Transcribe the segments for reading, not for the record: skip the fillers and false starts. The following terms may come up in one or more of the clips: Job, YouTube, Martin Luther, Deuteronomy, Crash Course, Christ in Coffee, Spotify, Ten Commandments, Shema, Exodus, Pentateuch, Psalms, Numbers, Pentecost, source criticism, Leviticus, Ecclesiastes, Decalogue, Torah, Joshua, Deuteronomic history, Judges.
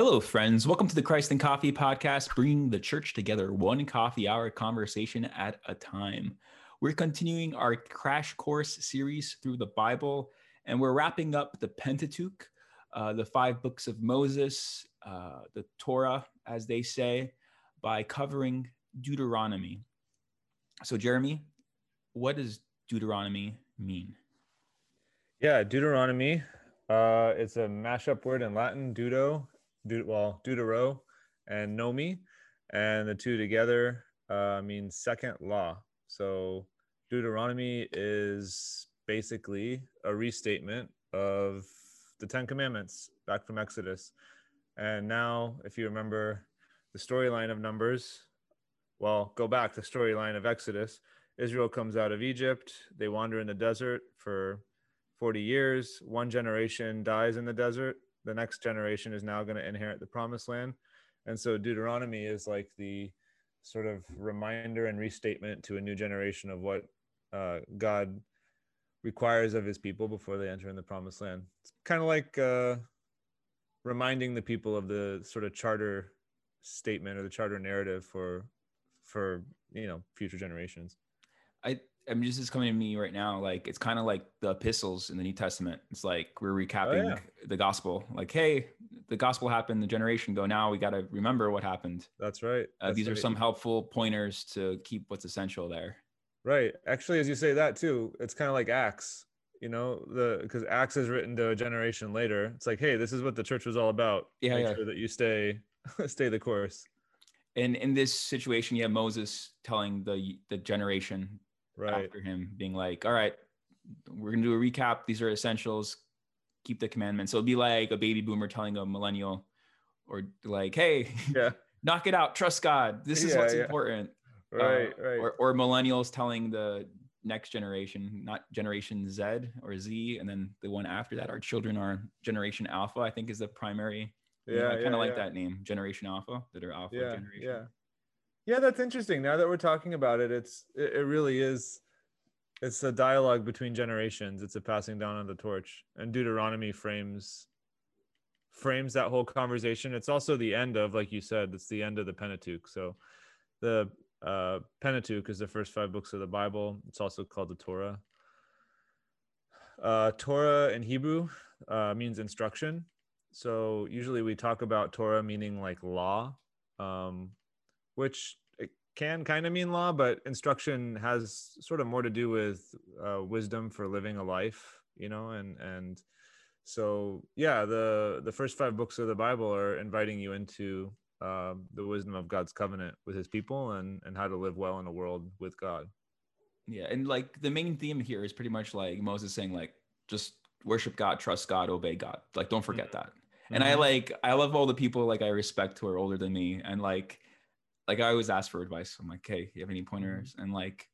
Hello, friends. Welcome to the Christ in Coffee podcast, bringing the church together one coffee hour conversation at a time. We're continuing our crash course series through the Bible, and we're wrapping up the Pentateuch, the five books of Moses, the Torah, as they say, by covering Deuteronomy. So, Jeremy, what does Deuteronomy mean? Yeah, Deuteronomy, it's a mashup word in Latin, deutero and nomi, and the two together means second law. So Deuteronomy is basically a restatement of the Ten Commandments back from Exodus. And now, if you remember the storyline of Numbers, well, go back to the storyline of Exodus. Israel comes out of Egypt. They wander in the desert for 40 years. One generation dies in the desert. The next generation is now going to inherit the promised land. And so Deuteronomy is like the sort of reminder and restatement to a new generation of what God requires of his people before they enter in the promised land. It's kind of like reminding the people of the sort of charter statement or the charter narrative for future generations. I mean, this is coming to me right now. Like, it's kind of like the epistles in the New Testament. It's like we're recapping the gospel. Like, hey, the gospel happened, the generation ago. Now we got to remember what happened. That's right. These are some helpful pointers to keep what's essential there. Right. Actually, as you say that too, it's kind of like Acts, because Acts is written to a generation later. It's like, hey, this is what the church was all about. Yeah. Make sure that you stay the course. And in this situation, you have Moses telling the generation right after him, being like, all right, we're gonna do a recap, these are essentials, keep the commandments. So it'd be like a baby boomer telling a millennial, or like, hey, knock it out, trust God, this is what's important, right? Or millennials telling the next generation, not generation Z or Z, and then the one after that, our children are generation Alpha, I think, is the primary. That name, generation Alpha, that are Alpha generation. Yeah, that's interesting. Now that we're talking about it, it really is. It's a dialogue between generations. It's a passing down of the torch, and Deuteronomy frames that whole conversation. It's also the end of, like you said, it's the end of the Pentateuch. So the Pentateuch is the first five books of the Bible. It's also called the Torah. Torah in Hebrew means instruction. So usually we talk about Torah meaning like law, which it can kind of mean law, but instruction has sort of more to do with wisdom for living a life, and so the first five books of the Bible are inviting you into the wisdom of God's covenant with his people and how to live well in a world with God. Yeah, and like the main theme here is pretty much like Moses saying, like, just worship God, trust God, obey God, like, don't forget that. And I love all the people like I respect who are older than me, and like I always ask for advice. I'm like, hey, you have any pointers? And like,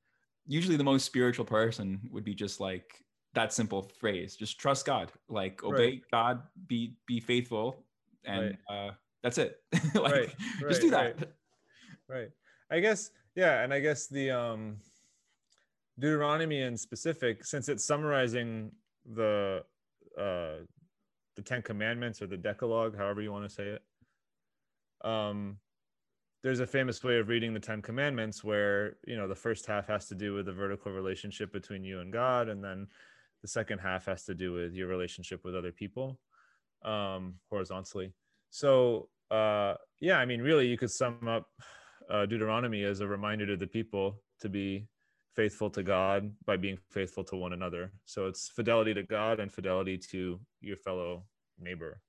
usually the most spiritual person would be just like that simple phrase, just trust God, like obey God, be faithful. And that's it. Like, just do that. Right. I guess. Yeah. And I guess the Deuteronomy in specific, since it's summarizing the Ten Commandments or the Decalogue, however you want to say it. There's a famous way of reading the Ten Commandments where, the first half has to do with the vertical relationship between you and God, and then the second half has to do with your relationship with other people horizontally. So, really you could sum up Deuteronomy as a reminder to the people to be faithful to God by being faithful to one another. So it's fidelity to God and fidelity to your fellow neighbor.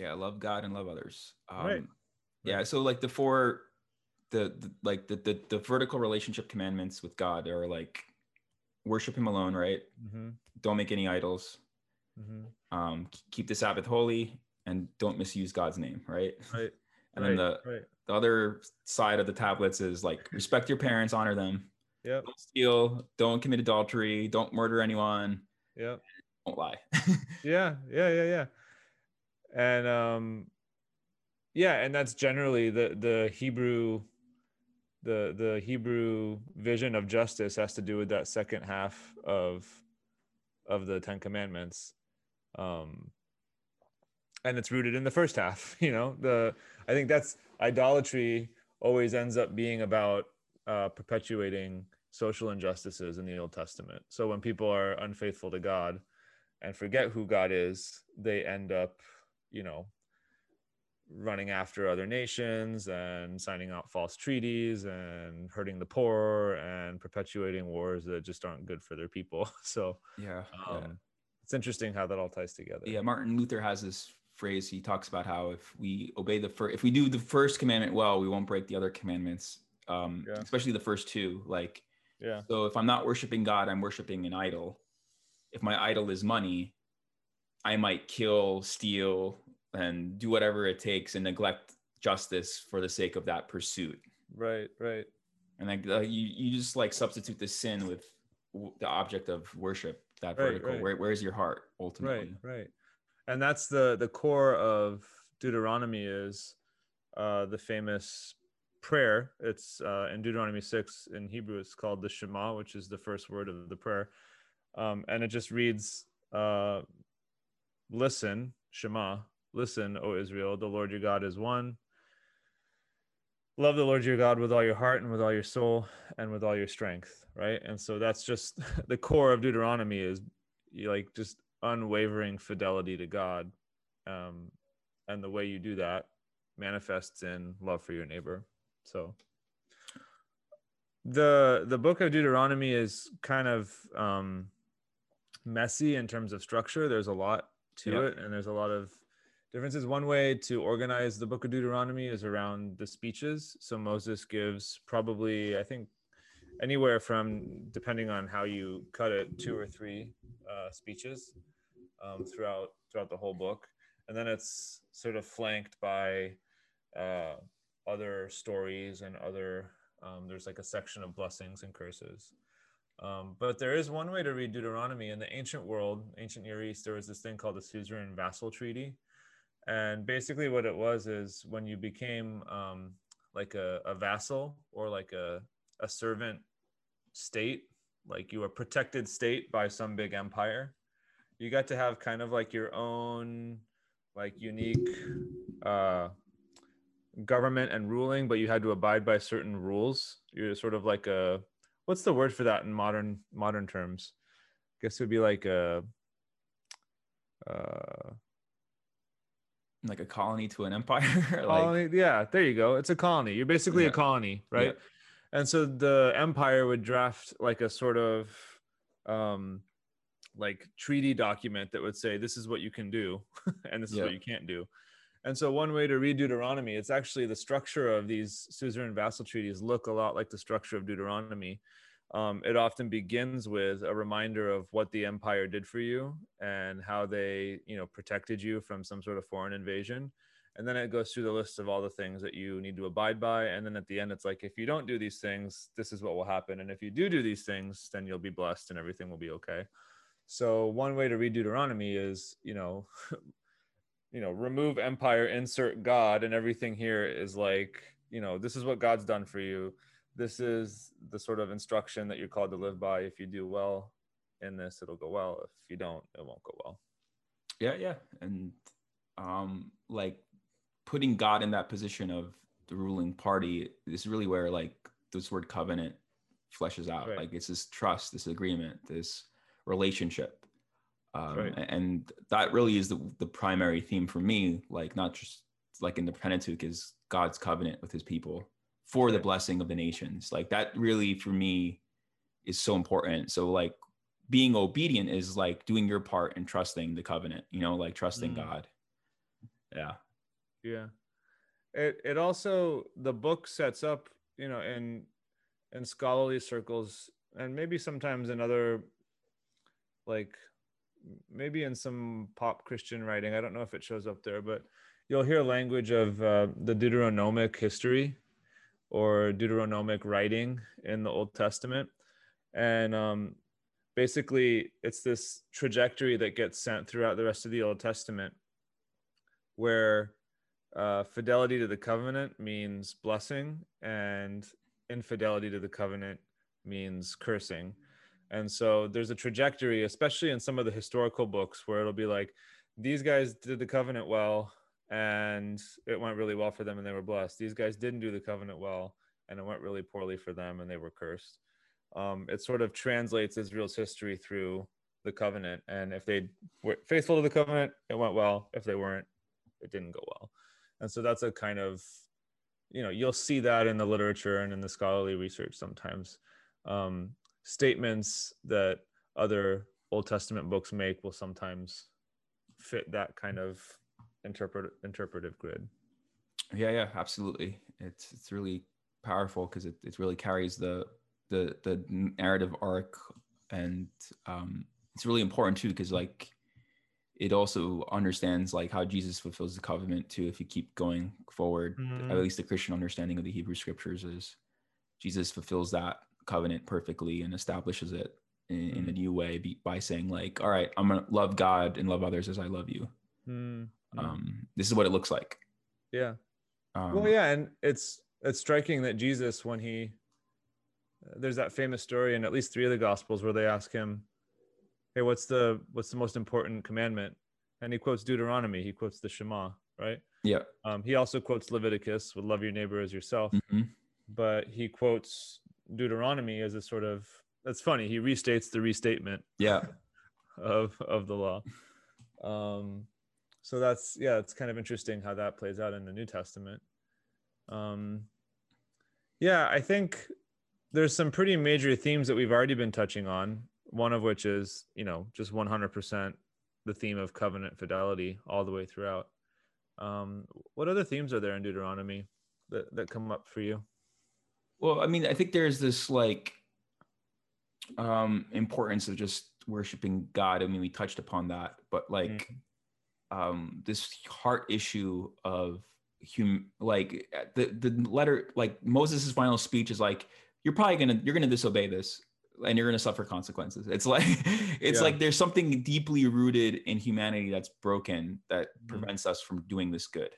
Love God and love others. Right. Yeah, so like the vertical relationship commandments with God are like worship him alone, right? Mm-hmm. Don't make any idols. Mm-hmm. Keep the Sabbath holy and don't misuse God's name, right? Right. And then the other side of the tablets is like respect your parents, honor them. Yep. Don't steal, don't commit adultery, don't murder anyone. Yeah. Don't lie. Yeah. And and that's generally the Hebrew vision of justice has to do with that second half of the Ten Commandments. and it's rooted in the first half. You know, I think that's idolatry always ends up being about perpetuating social injustices in the Old Testament. So when people are unfaithful to God and forget who God is, they end up, you know, running after other nations and signing out false treaties and hurting the poor and perpetuating wars that just aren't good for their people. So it's interesting how that all ties together. Yeah, Martin Luther has this phrase. He talks about how if we obey if we do the first commandment well, we won't break the other commandments, especially the first two. Like, so if I'm not worshiping God, I'm worshiping an idol. If my idol is money, I might kill, steal, and do whatever it takes and neglect justice for the sake of that pursuit. Right, right. And like you just like substitute the sin with the object of worship, that vertical. Right. Where is your heart ultimately? Right, right. And that's the core of Deuteronomy is the famous prayer. It's in Deuteronomy 6 in Hebrew. It's called the Shema, which is the first word of the prayer. And it just reads, listen, Shema. Listen, O Israel, the Lord your God is one. Love the Lord your God with all your heart and with all your soul and with all your strength, right? And so that's just the core of Deuteronomy is like just unwavering fidelity to God. And the way you do that manifests in love for your neighbor. So the book of Deuteronomy is kind of messy in terms of structure. There's a lot to it, and there's a lot of differences. One way to organize the book of Deuteronomy is around the speeches. So Moses gives probably, I think, anywhere from, depending on how you cut it, 2 or 3 speeches throughout the whole book. And then it's sort of flanked by other stories and other, there's like a section of blessings and curses. But there is one way to read Deuteronomy. In the ancient world, ancient Near East, there was this thing called the Suzerain Vassal Treaty. And basically what it was is when you became like a vassal or like a servant state, like you were a protected state by some big empire, you got to have kind of like your own like unique government and ruling, but you had to abide by certain rules. You're sort of like a, what's the word for that in modern terms? I guess it would be like a colony to an empire. Like, yeah, there you go. It's a colony. You're basically a colony, right? Yeah. And so the empire would draft like a sort of like treaty document that would say, this is what you can do and this is what you can't do. And so one way to read Deuteronomy, it's actually the structure of these suzerain vassal treaties look a lot like the structure of Deuteronomy. It often begins with a reminder of what the empire did for you and how they, you know, protected you from some sort of foreign invasion. And then it goes through the list of all the things that you need to abide by. And then at the end, it's like, if you don't do these things, this is what will happen. And if you do these things, then you'll be blessed and everything will be okay. So one way to read Deuteronomy is, you know, remove empire, insert God, and everything here is like, you know, this is what God's done for you. This is the sort of instruction that you're called to live by. If you do well in this, it'll go well. If you don't, it won't go well. Yeah, yeah. And like putting God in that position of the ruling party is really where like this word covenant fleshes out. Right. Like it's this trust, this agreement, this relationship. And that really is the primary theme for me, like not just like in the Pentateuch is God's covenant with his people for the blessing of the nations. Like that really for me is so important. So like being obedient is like doing your part and trusting the covenant, you know, like trusting God. Yeah. Yeah. It also, the book sets up, you know, in scholarly circles and maybe sometimes in other, like maybe in some pop Christian writing, I don't know if it shows up there, but you'll hear language of the Deuteronomic history or Deuteronomic writing in the Old Testament. And basically it's this trajectory that gets sent throughout the rest of the Old Testament where fidelity to the covenant means blessing and infidelity to the covenant means cursing. And so there's a trajectory, especially in some of the historical books, where it'll be like, these guys did the covenant well and it went really well for them and they were blessed. These guys didn't do the covenant well and it went really poorly for them and they were cursed. It sort of translates Israel's history through the covenant. And if they were faithful to the covenant, it went well. If they weren't, it didn't go well. And so that's a kind of, you know, you'll see that in the literature and in the scholarly research sometimes. Statements that other Old Testament books make will sometimes fit that kind of interpretive grid. Yeah, absolutely. It's really powerful because it really carries the narrative arc, and it's really important too because like it also understands like how Jesus fulfills the covenant too. If you keep going forward, at least the Christian understanding of the Hebrew scriptures is Jesus fulfills that covenant perfectly and establishes it in a new way by saying like, all right, I'm gonna love God and love others as I love you. This is what it looks like. Yeah. And it's striking that Jesus, when he there's that famous story in at least three of the Gospels where they ask him, hey, what's the most important commandment? And he quotes Deuteronomy. He quotes the Shema, right? Yeah. He also quotes Leviticus, would love your neighbor as yourself. But he quotes Deuteronomy as a sort of, that's funny, he restates the restatement of the law. So that's, it's kind of interesting how that plays out in the New Testament. I think there's some pretty major themes that we've already been touching on, one of which is, just 100% the theme of covenant fidelity all the way throughout. What other themes are there in Deuteronomy that come up for you? Well, I mean, I think there's this like importance of just worshiping God. I mean, we touched upon that, but like this heart issue of like the letter, like Moses's final speech is like, you're gonna disobey this and you're gonna suffer consequences. It's like there's something deeply rooted in humanity that's broken that prevents us from doing this good.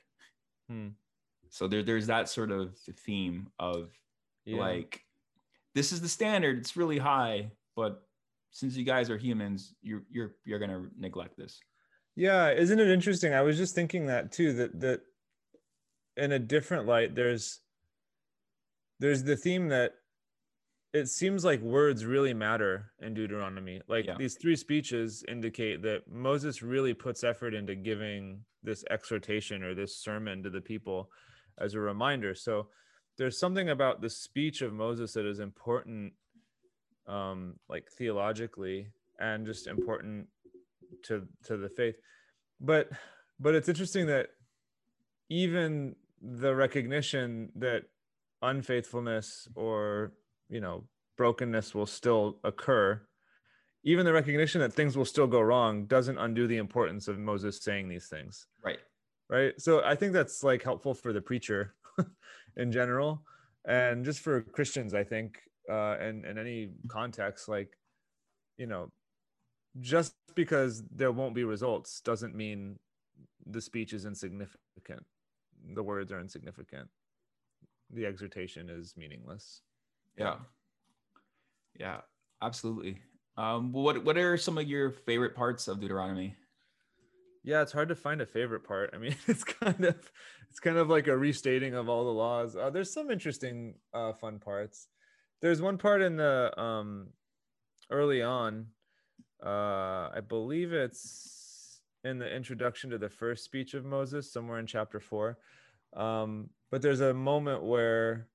So there's that sort of theme of like, this is the standard, it's really high, but since you guys are humans, you're gonna neglect this. Yeah, isn't it interesting? I was just thinking that too, that in a different light, there's the theme that it seems like words really matter in Deuteronomy. Like these three speeches indicate that Moses really puts effort into giving this exhortation or this sermon to the people as a reminder. So there's something about the speech of Moses that is important, like theologically, and just important to the faith. But it's interesting that even the recognition that unfaithfulness or brokenness will still occur, even the recognition that things will still go wrong doesn't undo the importance of Moses saying these things. Right. So I think that's like helpful for the preacher in general, and just for Christians, I think, in any context, like, just because there won't be results doesn't mean the speech is insignificant. The words are insignificant. The exhortation is meaningless. Yeah, absolutely. What are some of your favorite parts of Deuteronomy? Yeah, it's hard to find a favorite part. I mean, it's kind of like a restating of all the laws. There's some interesting fun parts. There's one part in the early on, I believe it's in the introduction to the first speech of Moses, somewhere in chapter 4. But there's a moment where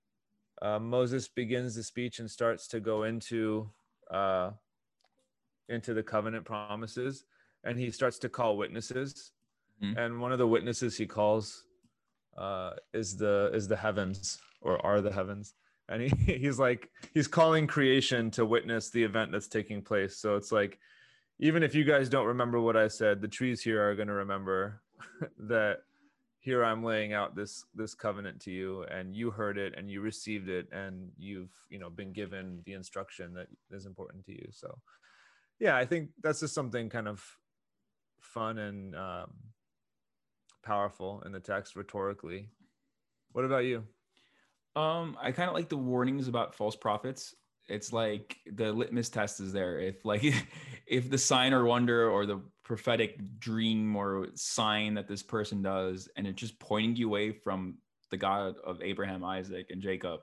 Moses begins the speech and starts to go into the covenant promises, and he starts to call witnesses. And one of the witnesses he calls is the heavens, or are the heavens. And he's calling creation to witness the event that's taking place. So it's like, even if you guys don't remember what I said, the trees here are going to remember that here I'm laying out this covenant to you, and you heard it and you received it, and you've been given the instruction that is important to you. So yeah, I think that's just something kind of fun and powerful in the text rhetorically. What about you? I kind of like the warnings about false prophets. It's like the litmus test is there. If the sign or wonder or the prophetic dream or sign that this person does, and it's just pointing you away from the God of Abraham, Isaac, and Jacob.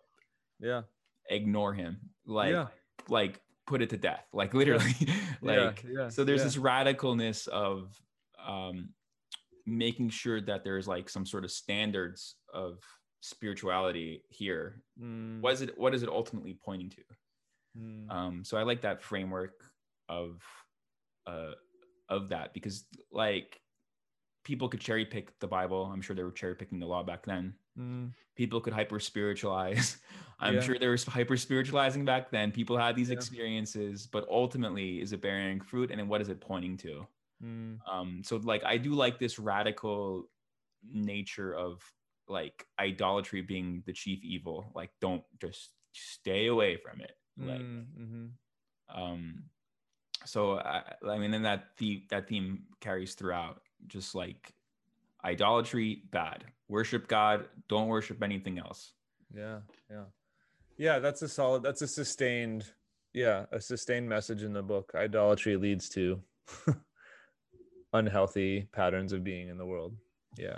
Yeah. Ignore him. Like, yeah. Like put it to death. Like literally. Like, yeah. Yeah. So there's this radicalness of making sure that there's like some sort of standards of spirituality here. Mm. What is it ultimately pointing to? Mm. So I like that framework of that, because like people could cherry pick the Bible. I'm sure they were cherry picking the law back then. Mm. People could hyper spiritualize. I'm sure they were hyper spiritualizing back then. People had these experiences, but ultimately, is it bearing fruit, and then what is it pointing to? Mm. So like I do like this radical nature of like idolatry being the chief evil. Like don't just stay away from it. Like so I mean, and that theme carries throughout. Just like idolatry, bad. Worship God, don't worship anything else. Yeah that's a sustained message in the book. Idolatry leads to unhealthy patterns of being in the world. Yeah.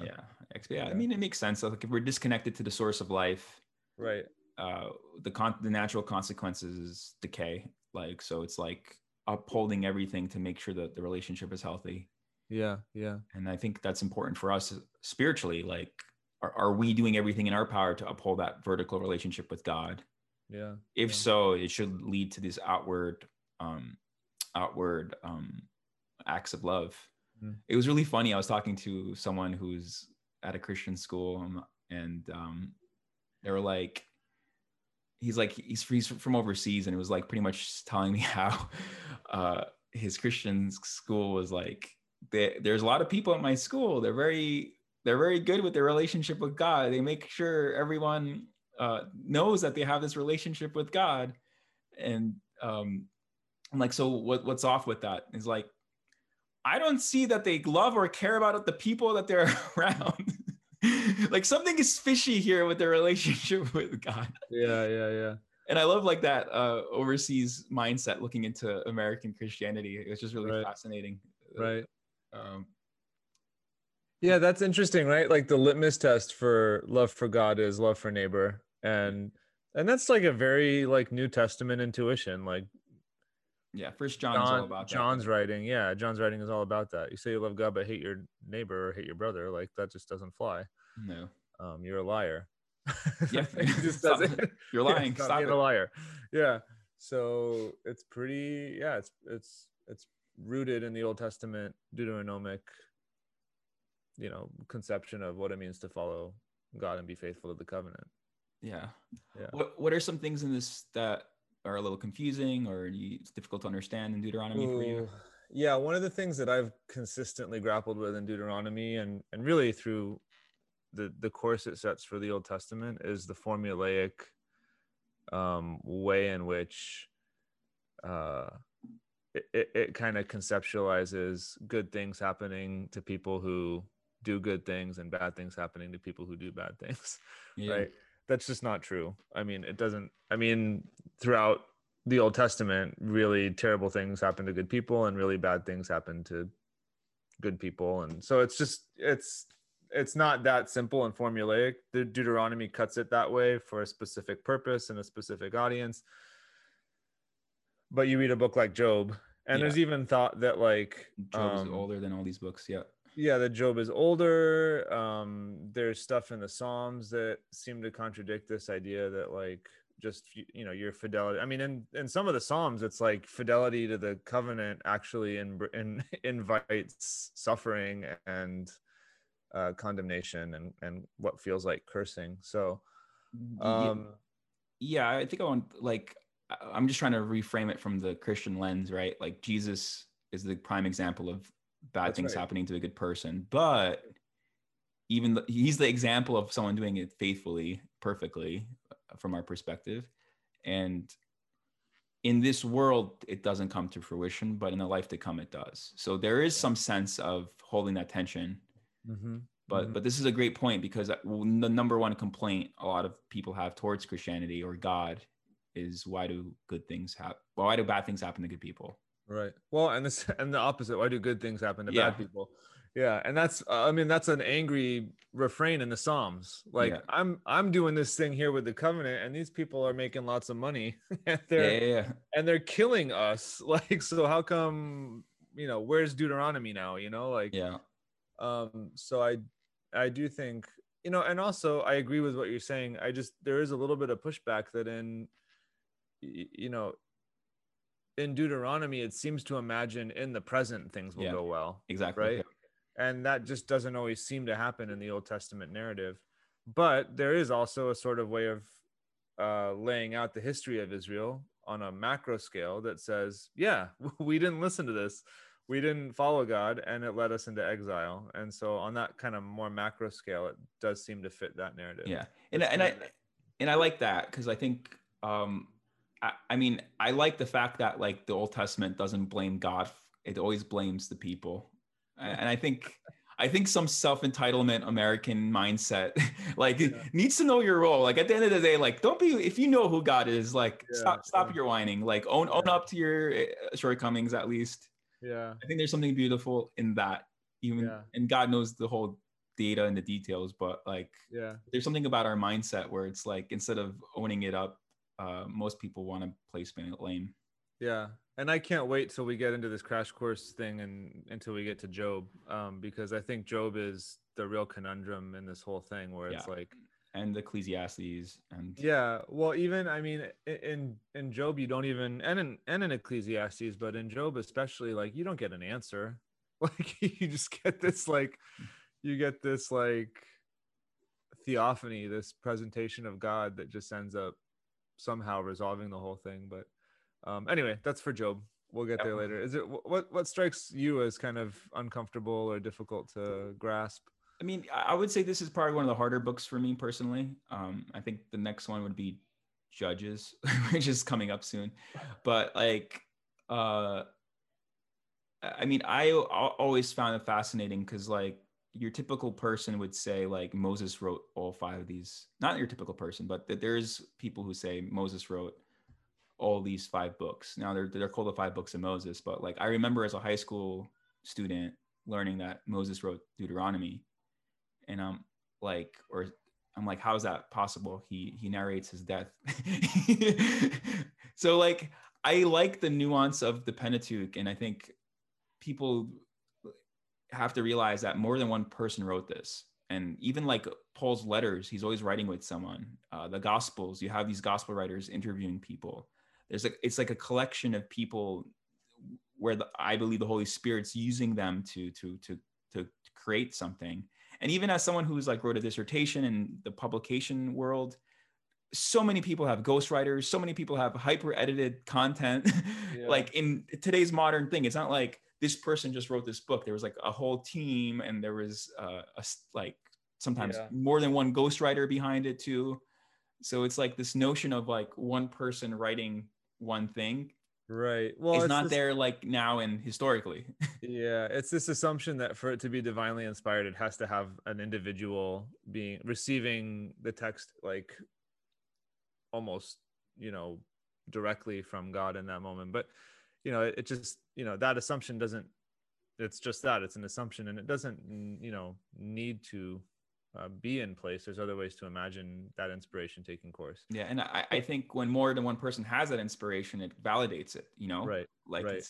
I mean, it makes sense. Like if we're disconnected to the source of life, right, the natural consequences is decay. Like, so it's like upholding everything to make sure that the relationship is healthy. Yeah. And I think that's important for us spiritually. Like, are we doing everything in our power to uphold that vertical relationship with God? Yeah. If so, it should lead to these outward acts of love. Mm. It was really funny. I was talking to someone who's at a Christian school, and they were like, he's like, he's from overseas, and it was like pretty much telling me how his Christian school was like, there's a lot of people at my school. They're very good with their relationship with God. They make sure everyone knows that they have this relationship with God. And I'm like, so what's off with that? He's like, I don't see that they love or care about the people that they're around. Like something is fishy here with their relationship with God. Yeah. And I love like that overseas mindset looking into American Christianity. It was just really fascinating. Right. Yeah, that's interesting, right? Like the litmus test for love for God is love for neighbor. And that's like a very like New Testament intuition. Like, yeah, First John's all about that. John's writing is all about that. You say you love God but hate your neighbor or hate your brother, like that just doesn't fly. No. You're a liar. Yeah. It just doesn't. You're lying. Stop being a liar. Yeah. So it's pretty it's rooted in the Old Testament Deuteronomic, conception of what it means to follow God and be faithful to the covenant. Yeah. What are some things in this that are a little confusing or it's difficult to understand in Deuteronomy for you? Yeah, one of the things that I've consistently grappled with in Deuteronomy and really through the course it sets for the Old Testament is the formulaic way in which it kind of conceptualizes good things happening to people who do good things and bad things happening to people who do bad things. Yeah. Right? That's just not true. I mean, throughout the Old Testament, really terrible things happen to good people and really bad things happen to good people. And so it's just, it's not that simple and formulaic. The Deuteronomy cuts it that way for a specific purpose and a specific audience. But you read a book like Job, and there's even thought that like Job is older than all these books. Yeah, that Job is older. There's stuff in the Psalms that seem to contradict this idea that like just your fidelity. I mean, in some of the Psalms, it's like fidelity to the covenant actually invites suffering and condemnation and what feels like cursing. So, I think I want like. I'm just trying to reframe it from the Christian lens, right? Like Jesus is the prime example of bad things happening to a good person, but even he's the example of someone doing it faithfully, perfectly from our perspective. And in this world, it doesn't come to fruition, but in the life to come, it does. So there is some sense of holding that tension, but this is a great point because the number one complaint a lot of people have towards Christianity or God is why do bad things happen to good people? Right. Well, and the opposite. Why do good things happen to bad people? Yeah. And that's, I mean, that's an angry refrain in the Psalms. Like I'm doing this thing here with the covenant and these people are making lots of money and they're killing us. Like, so how come, you know, where's Deuteronomy now, you know, like, so I do think, you know, and also I agree with what you're saying. There is a little bit of pushback that in Deuteronomy, it seems to imagine in the present things will go well. Exactly. Right. Yeah. And that just doesn't always seem to happen in the Old Testament narrative, but there is also a sort of way of laying out the history of Israel on a macro scale that says, yeah, we didn't listen to this. We didn't follow God and it led us into exile. And so on that kind of more macro scale, it does seem to fit that narrative. Yeah. And I like that because I think, I mean, I like the fact that like the Old Testament doesn't blame God. It always blames the people. And I think some self-entitlement American mindset, like needs to know your role. Like at the end of the day, like, don't be, if you know who God is, like stop your whining, like own up to your shortcomings at least. Yeah. I think there's something beautiful in that and God knows the whole data and the details, but like, there's something about our mindset where it's like, instead of owning it up, most people want to place blame. Yeah. And I can't wait till we get into this crash course thing and until we get to Job, because I think Job is the real conundrum in this whole thing where it's like, and Ecclesiastes and well, even, I mean, in Job, you don't even, and in Ecclesiastes, but in Job especially, like you don't get an answer. Like you just get this, like you get this like theophany, this presentation of God that just ends up somehow resolving the whole thing. But anyway, that's for Job. We'll get there later. Is it what strikes you as kind of uncomfortable or difficult to grasp? I mean, I would say this is probably one of the harder books for me personally. I think the next one would be Judges, which is coming up soon. But like, I mean, I always found it fascinating because like your typical person would say like Moses wrote all five of these, not your typical person, but there's people who say Moses wrote all these five books. Now they're called the five books of Moses, but like I remember as a high school student learning that Moses wrote Deuteronomy. And I'm like, how is that possible? He narrates his death. So like, I like the nuance of the Pentateuch. And I think people have to realize that more than one person wrote this. And even like Paul's letters, he's always writing with someone. The Gospels, you have these Gospel writers interviewing people. It's like a collection of people where I believe the Holy Spirit's using them to create something. And even as someone who's like wrote a dissertation in the publication world, so many people have ghostwriters, so many people have hyper edited content. Like in today's modern thing, it's not like this person just wrote this book. There was like a whole team and there was sometimes more than one ghostwriter behind it too. So it's like this notion of like one person writing one thing. Right. Well, it's not there like now and historically. Yeah. It's this assumption that for it to be divinely inspired, it has to have an individual being receiving the text, like almost, you know, directly from God in that moment. But, you know, it just, you know, that assumption doesn't, it's just that it's an assumption and it doesn't, you know, need to be in place. There's other ways to imagine that inspiration taking course. Yeah. And I think when more than one person has that inspiration, it validates it, you know, right. Like right.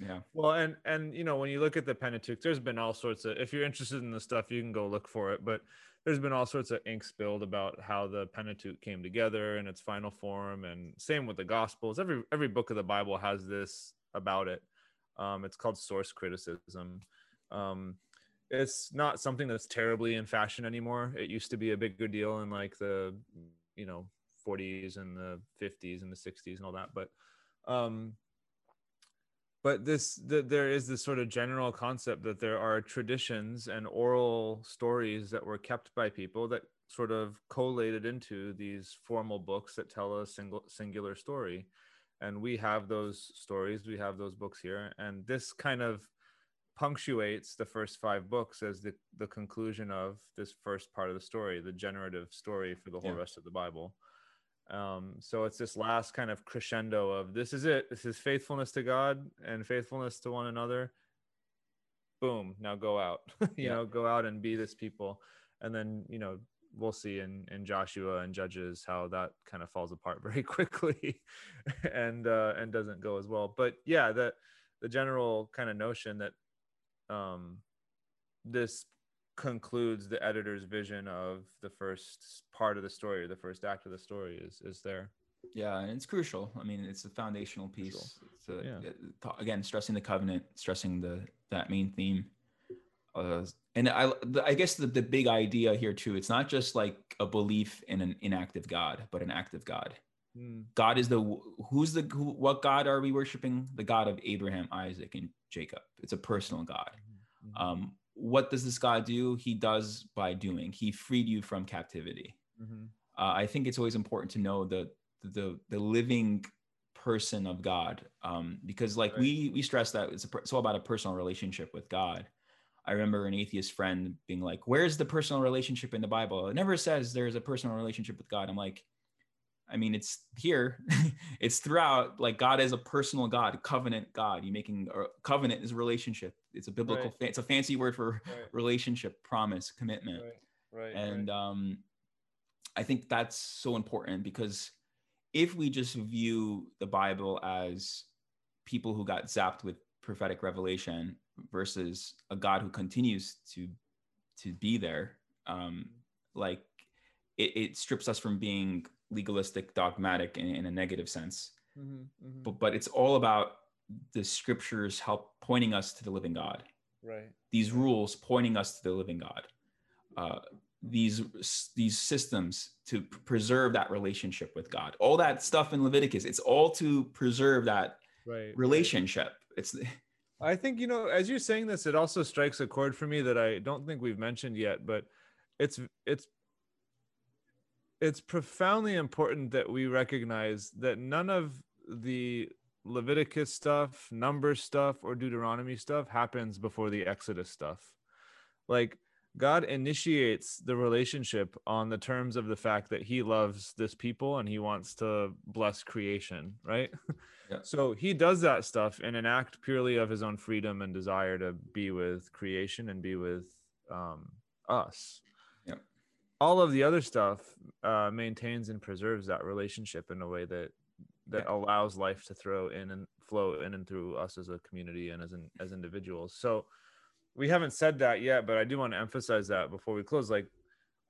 Yeah. Well, and, you know, when you look at the Pentateuch, there's been all sorts of, if you're interested in the stuff, you can go look for it, but there's been all sorts of ink spilled about how the Pentateuch came together in its final form. And same with the Gospels, every book of the Bible has this about it. It's called source criticism. It's not something that's terribly in fashion anymore. It used to be a bigger deal in like the, you know, 40s and the 50s and the 60s and all that. But there is this sort of general concept that there are traditions and oral stories that were kept by people that sort of collated into these formal books that tell a singular story. And we have those stories, we have those books here. And this kind of punctuates the first five books as the conclusion of this first part of the story, the generative story for the whole rest of the Bible. So it's this last kind of crescendo of this is it. This is faithfulness to God and faithfulness to one another. Boom. Now go out, you know, go out and be this people. And then, you know, we'll see in Joshua and Judges how that kind of falls apart very quickly and doesn't go as well. But yeah, the general kind of notion that this concludes the editor's vision of the first part of the story or the first act of the story is there. Yeah, and it's crucial. I mean, it's a foundational piece. Again, stressing the covenant, stressing that main theme. And I guess the big idea here too, it's not just like a belief in an inactive God, but an active God. God is what God are we worshiping? The God of Abraham, Isaac, and Jacob. It's a personal God. Mm-hmm. What does this God do? He does by doing. He freed you from captivity. Mm-hmm. I think it's always important to know the living person of God, because like right. we stress that it's all about a personal relationship with God. I remember an atheist friend being like, "Where's the personal relationship in the Bible? It never says there's a personal relationship with God." I'm like, I mean, it's here, it's throughout. Like God is a personal God, covenant God. You're making a covenant is a relationship. It's a biblical, it's a fancy word for relationship, promise, commitment. I think that's so important, because if we just view the Bible as people who got zapped with prophetic revelation versus a God who continues to be there, like it strips us from being legalistic, dogmatic in a negative sense. But it's all about the scriptures help pointing us to the living God. Right. These rules pointing us to the living God. These systems to preserve that relationship with God. All that stuff in Leviticus, it's all to preserve that relationship. It's. I think, you know, as you're saying this, it also strikes a chord for me that I don't think we've mentioned yet, but it's profoundly important that we recognize that none of the Leviticus stuff, Numbers stuff, or Deuteronomy stuff happens before the Exodus stuff. Like God initiates the relationship on the terms of the fact that he loves this people and he wants to bless creation, right? Yeah. So he does that stuff in an act purely of his own freedom and desire to be with creation and be with us. All of the other stuff maintains and preserves that relationship in a way that allows life to throw in and flow in and through us as a community and as individuals. So we haven't said that yet, but I do want to emphasize that before we close. Like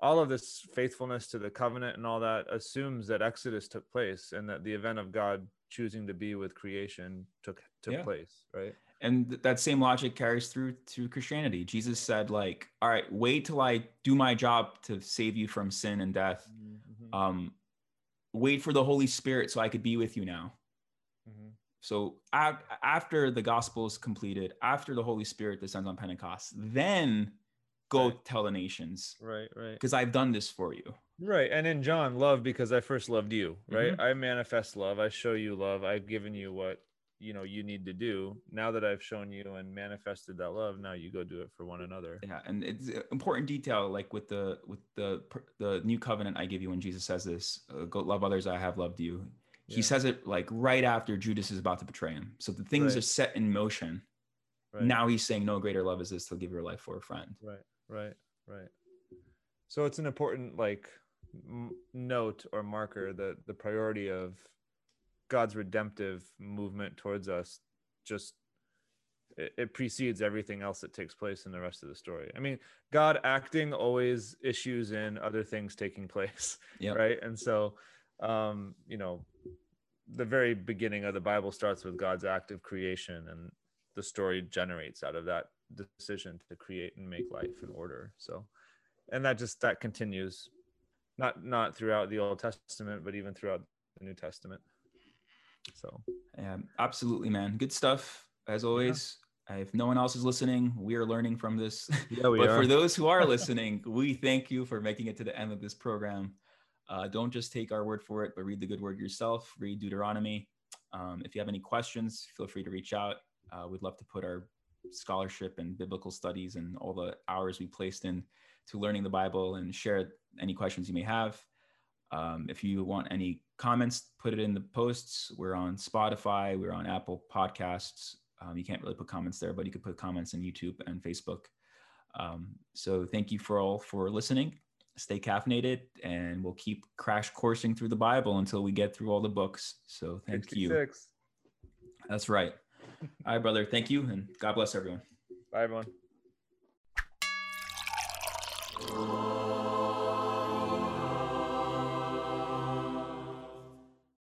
all of this faithfulness to the covenant and all that assumes that Exodus took place and that the event of God choosing to be with creation took place, right? And that same logic carries through to Christianity. Jesus said, like, all right, wait till I do my job to save you from sin and death. Mm-hmm. Wait for the Holy Spirit so I could be with you now. Mm-hmm. So after the gospel is completed, after the Holy Spirit descends on Pentecost, then go tell the nations. Right. Because I've done this for you. Right. And in John, love because I first loved you, right? Mm-hmm. I manifest love. I show you love. I've given you what you know you need to do. Now that I've shown you and manifested that love, now you go do it for one another. Yeah, and it's an important detail, like with the new covenant I give you. When Jesus says this, go love others, I have loved you. Yeah. He says it like right after Judas is about to betray him. So the things are set in motion. Right. Now he's saying, no greater love is this, to give your life for a friend. Right. So it's an important like note or marker that the priority of God's redemptive movement towards us just it precedes everything else that takes place in the rest of the story. I mean, God acting always issues in other things taking place, right? And so, you know, the very beginning of the Bible starts with God's act of creation, and the story generates out of that decision to create and make life in order. So, and that continues, not throughout the Old Testament, but even throughout the New Testament. So absolutely, man. Good stuff as always. If no one else is listening, we are learning from this. For those who are listening, we thank you for making it to the end of this program. Don't just take our word for it, but read the good word yourself. Read Deuteronomy. If you have any questions, feel free to reach out. We'd love to put our scholarship and biblical studies and all the hours we placed in to learning the Bible and share any questions you may have. If you want any comments, put it in the posts. We're on Spotify. We're on Apple Podcasts. You can't really put comments there, but you could put comments on YouTube and Facebook. So thank you all for listening. Stay caffeinated, and we'll keep crash coursing through the Bible until we get through all the books. So thank 66. You. That's right. All right, brother. Thank you, and God bless everyone. Bye, everyone.